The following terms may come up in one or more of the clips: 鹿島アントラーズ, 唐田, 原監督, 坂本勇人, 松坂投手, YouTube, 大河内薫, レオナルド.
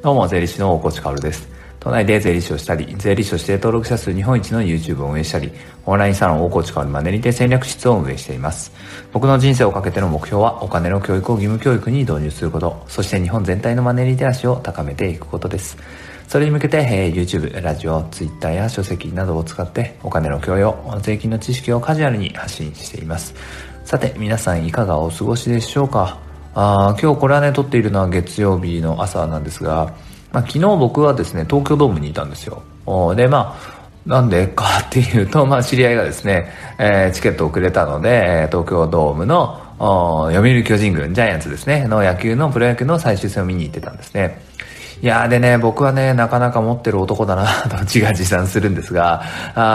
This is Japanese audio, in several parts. どうも、税理士の大河内薫です。都内で税理士をしたり、税理士として登録者数日本一の YouTube を運営したり、オンラインサロン大河内薫マネにて戦略室を運営しています。僕の人生をかけての目標は、お金の教育を義務教育に導入すること、そして日本全体のマネリテラシーを高めていくことです。それに向けて、YouTube、ラジオ、Twitter や書籍などを使って、お金の教養、税金の知識をカジュアルに発信しています。さて、皆さんいかがお過ごしでしょうか。今日これはね、撮っているのは月曜日の朝なんですが、昨日僕はですね、東京ドームにいたんですよ。で、なんでかっていうと、知り合いがですね、チケットをくれたので、東京ドームの読売巨人軍、ジャイアンツですね、の野球のプロ野球の最終戦を見に行ってたんですね。いやー、でね、僕はね、なかなか持ってる男だなと自画自賛するんですが、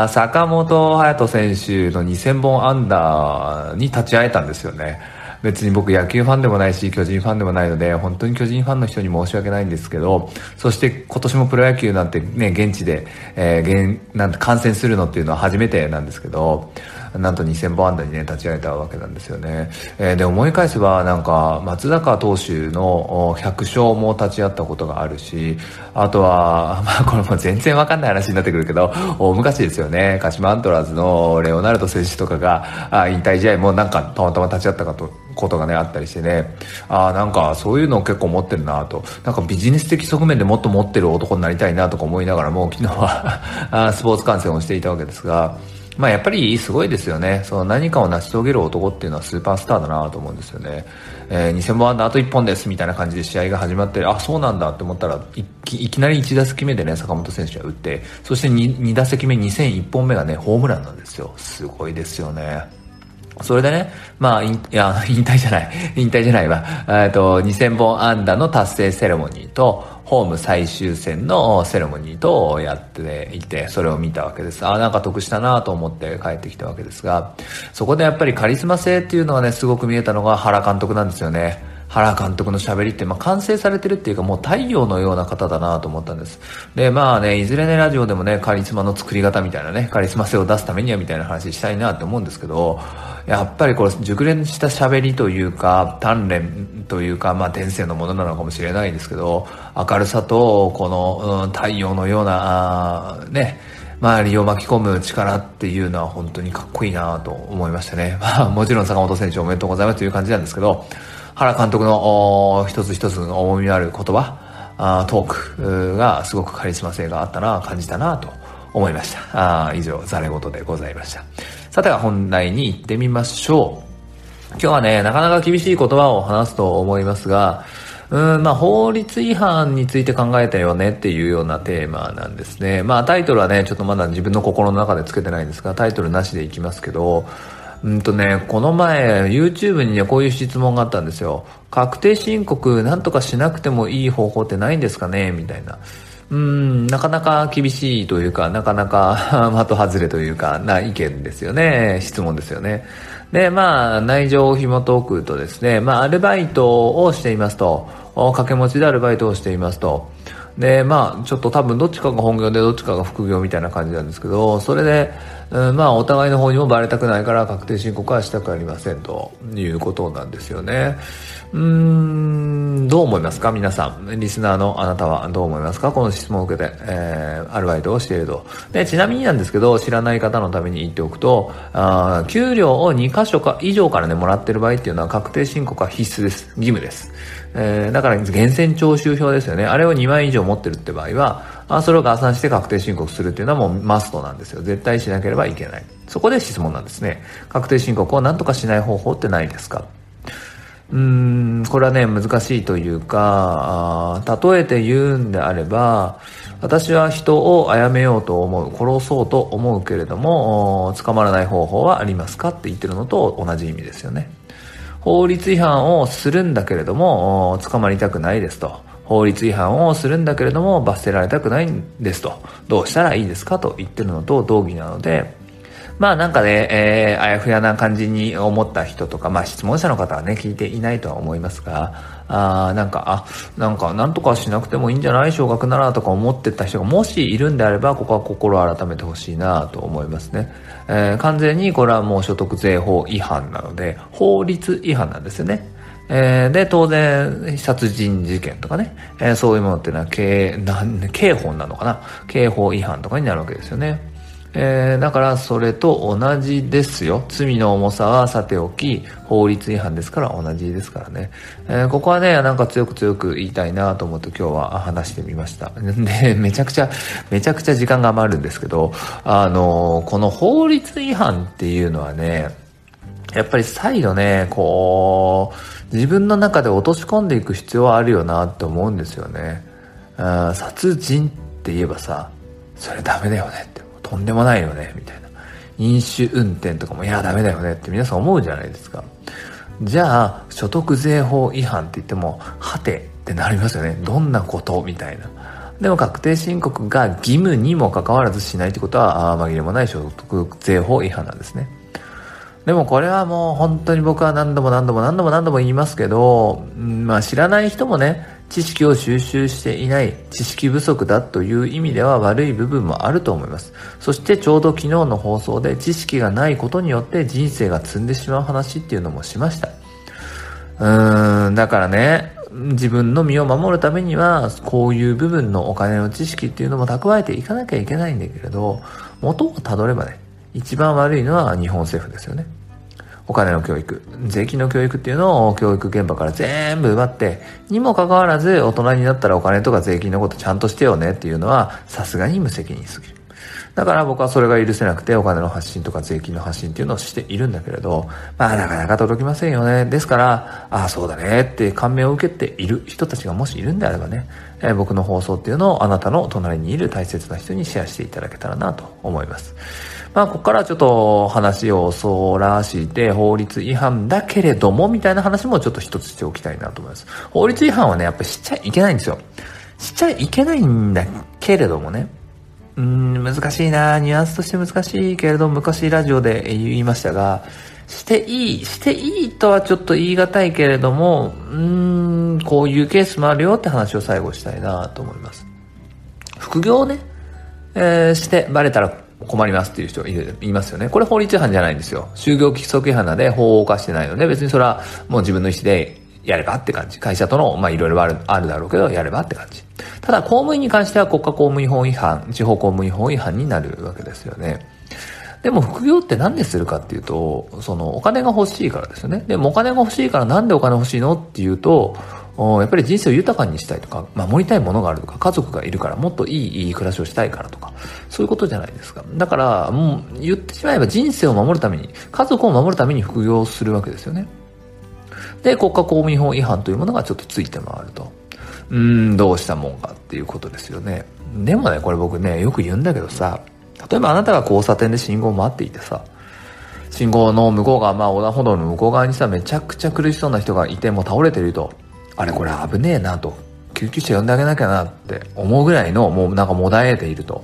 坂本勇人選手の2000本アンダーに立ち会えたんですよね。別に僕野球ファンでもないし、巨人ファンでもないので、本当に巨人ファンの人に申し訳ないんですけど、そして今年もプロ野球なんてね、現地で、なんて観戦するのっていうのは初めてなんですけど、なんと2000本安打にね、立ち会えたわけなんですよね。で、思い返せば、なんか松坂投手の100勝も立ち会ったことがあるし、あとはこれも全然わかんない話になってくるけど、大昔ですよね、鹿島アントラーズのレオナルド選手とかが引退試合もなんかたまたま立ち会ったことがね、あったりしてね、なんかそういうのを結構持ってるなと、なんかビジネス的側面でもっと持ってる男になりたいなとか思いながらも、昨日はスポーツ観戦をしていたわけですが、やっぱりすごいですよね。その何かを成し遂げる男っていうのはスーパースターだなと思うんですよね。2000本安打あと1本ですみたいな感じで試合が始まって、あ、そうなんだって思ったら、いきなり1打席目でね、坂本選手は打って、そして 2打席目、2001本目がね、ホームランなんですよ。すごいですよね。それでね、引退じゃないわ。2000本安打の達成セレモニーと、ホーム最終戦のセレモニーとやっていて、それを見たわけです。なんか得したなと思って帰ってきたわけですが、そこでやっぱりカリスマ性っていうのがね、すごく見えたのが原監督なんですよね。原監督の喋りって、完成されてるっていうか、もう太陽のような方だなと思ったんです。で、いずれね、ラジオでもね、カリスマの作り方みたいなね、カリスマ性を出すためにはみたいな話したいなって思うんですけど、やっぱりこれ、熟練した喋りというか、鍛錬というか、天性のものなのかもしれないですけど、明るさと、この、太陽のような、周りを巻き込む力っていうのは本当にかっこいいなと思いましたね。もちろん坂本選手おめでとうございますという感じなんですけど、原監督の一つ一つの重みのある言葉、トークがすごくカリスマ性があったな、感じたなと思いました。以上、ざれ言でございました。さては本題に行ってみましょう。今日はね、なかなか厳しい言葉を話すと思いますが、法律違反について考えたよねっていうようなテーマなんですね。タイトルはね、ちょっとまだ自分の心の中でつけてないんですが、タイトルなしでいきますけど、この前 YouTube にね、こういう質問があったんですよ。確定申告なんとかしなくてもいい方法ってないんですかね、みたいな。なかなか厳しいというか、なかなか的外れというかな意見ですよね、質問ですよね。で、内情を紐解くとですね、アルバイトをしていますと、掛け持ちでアルバイトをしていますと。で、ちょっと多分どっちかが本業でどっちかが副業みたいな感じなんですけど、それで、お互いの方にもバレたくないから確定申告はしたくありませんということなんですよね。どう思いますか、皆さん。リスナーのあなたはどう思いますか、この質問を受けて。アルバイトをしていると。で、ちなみになんですけど、知らない方のために言っておくと、給料を2カ所か以上からね、もらってる場合っていうのは確定申告は必須です。義務です。だから源泉徴収票ですよね。あれを2万以上持ってるって場合は、それを合算して確定申告するっていうのはもうマストなんですよ。絶対しなければいけない。そこで質問なんですね。確定申告を何とかしない方法ってないですか。これはね、難しいというか、例えて言うんであれば、私は人を殺めようと思う、殺そうと思うけれども捕まらない方法はありますかって言ってるのと同じ意味ですよね。法律違反をするんだけれども捕まりたくないですと。法律違反をするんだけれども罰せられたくないんですと。どうしたらいいですかと言ってるのと同義なので、あやふやな感じに思った人とか、質問者の方はね、聞いていないとは思いますが、なんとかしなくてもいいんじゃない、少額ならとか思ってた人がもしいるんであれば、ここは心を改めてほしいなと思いますね。完全にこれはもう所得税法違反なので、法律違反なんですよね。で当然殺人事件とかね、そういうものっていうのは刑法なのかな、刑法違反とかになるわけですよね。だからそれと同じですよ。罪の重さはさておき法律違反ですから同じですからね。ここはね、なんか強く言いたいなと思って今日は話してみました。で、めちゃくちゃ時間が余るんですけど、この法律違反っていうのはね、やっぱり再度ね、こう自分の中で落とし込んでいく必要はあるよなって思うんですよね。殺人って言えばさ、それダメだよねって、とんでもないよねみたいな、飲酒運転とかもいやダメだよねって皆さん思うじゃないですか。じゃあ所得税法違反って言ってもはてってなりますよね。どんなことみたいな。でも確定申告が義務にもかかわらずしないってことは紛れもない所得税法違反なんですね。でもこれはもう本当に僕は何度も言いますけど、まあ知らない人もね、知識を収集していない、知識不足だという意味では悪い部分もあると思います。そしてちょうど昨日の放送で知識がないことによって人生が積んでしまう話っていうのもしました。だからね、自分の身を守るためにはこういう部分のお金の知識っていうのも蓄えていかなきゃいけないんだけれど、元をたどればね、一番悪いのは日本政府ですよね。お金の教育、税金の教育っていうのを教育現場から全部奪って、にもかかわらず大人になったらお金とか税金のことちゃんとしてよねっていうのはさすがに無責任すぎる。だから僕はそれが許せなくてお金の発信とか税金の発信っていうのをしているんだけれど、まあなかなか届きませんよね。ですから、ああそうだねって感銘を受けている人たちがもしいるんであればね、僕の放送っていうのをあなたの隣にいる大切な人にシェアしていただけたらなと思います。まあここからちょっと話をそらして法律違反だけれどもみたいな話もちょっと一つしておきたいなと思います。法律違反はね、やっぱりしちゃいけないんですよ。しちゃいけないんだけれどもね。難しいな、ニュアンスとして難しいけれど、昔ラジオで言いましたが、していいとはちょっと言い難いけれども、こういうケースもあるよって話を最後したいなと思います。副業をね、してバレたら困りますっていう人いますよね。これ法律違反じゃないんですよ。就業規則違反なんで法を犯してないので、別にそれはもう自分の意思でやればって感じ。会社との、まあいろいろあるだろうけど、やればって感じ。ただ、公務員に関しては国家公務員法違反、地方公務員法違反になるわけですよね。でも副業って何でするかっていうと、そのお金が欲しいからですよね。でもお金が欲しいからなんでお金欲しいのっていうと、やっぱり人生を豊かにしたいとか、守りたいものがあるとか、家族がいるからもっといい暮らしをしたいからとか、そういうことじゃないですか。だから、もう言ってしまえば人生を守るために、家族を守るために副業をするわけですよね。で、国家公務員法違反というものがちょっとついて回ると。どうしたもんかっていうことですよね。でもね、これ僕ね、よく言うんだけどさ、例えばあなたが交差点で信号を待っていてさ、信号の向こう側、まあ横断歩道の向こう側にさ、めちゃくちゃ苦しそうな人がいて、もう倒れてると、あれこれ危ねえなと、救急車呼んであげなきゃなって思うぐらいの、もうなんかもだえていると。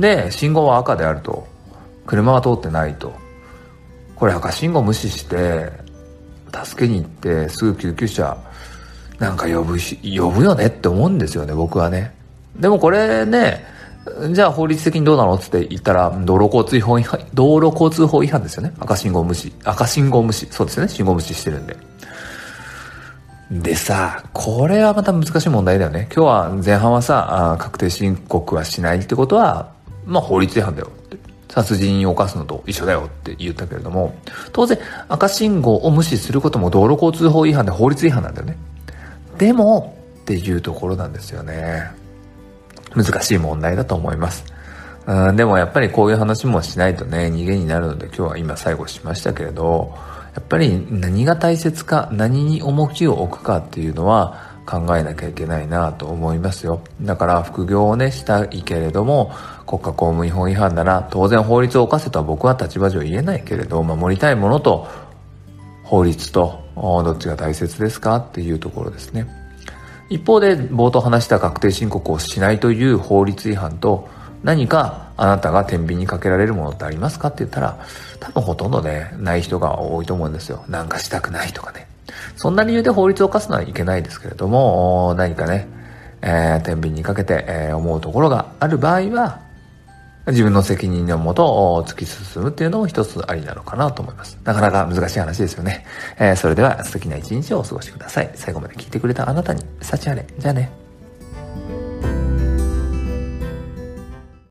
で、信号は赤であると、車は通ってないと、これ赤信号無視して、助けに行ってすぐ救急車なんか呼ぶよねって思うんですよね、僕はね。でもこれね、じゃあ法律的にどうなのって言ったら道路交通法違反ですよね。赤信号無視、そうですよね、信号無視してるんで。でさ、これはまた難しい問題だよね。今日は前半はさ、確定申告はしないってことはまあ法律違反だよ、殺人を犯すのと一緒だよって言ったけれども、当然赤信号を無視することも道路交通法違反で法律違反なんだよね。でもっていうところなんですよね。難しい問題だと思います。でもやっぱりこういう話もしないとね、逃げになるので今日は今最後しましたけれど、やっぱり何が大切か、何に重きを置くかっていうのは考えなきゃいけないなと思いますよ。だから副業をね、したいけれども国家公務員法違反だな、当然法律を犯せとは僕は立場上言えないけれど、守りたいものと法律とどっちが大切ですかっていうところですね。一方で冒頭話した確定申告をしないという法律違反と、何かあなたが天秤にかけられるものってありますかって言ったら、多分ほとんどね、ない人が多いと思うんですよ。なんかしたくないとかね。そんな理由で法律を犯すのはいけないですけれども、何かね、天秤にかけて、思うところがある場合は、自分の責任のもと突き進むっていうのも一つありなのかなと思います。なかなか難しい話ですよね。それでは素敵な一日をお過ごしください。最後まで聞いてくれたあなたに幸あれ。じゃあね。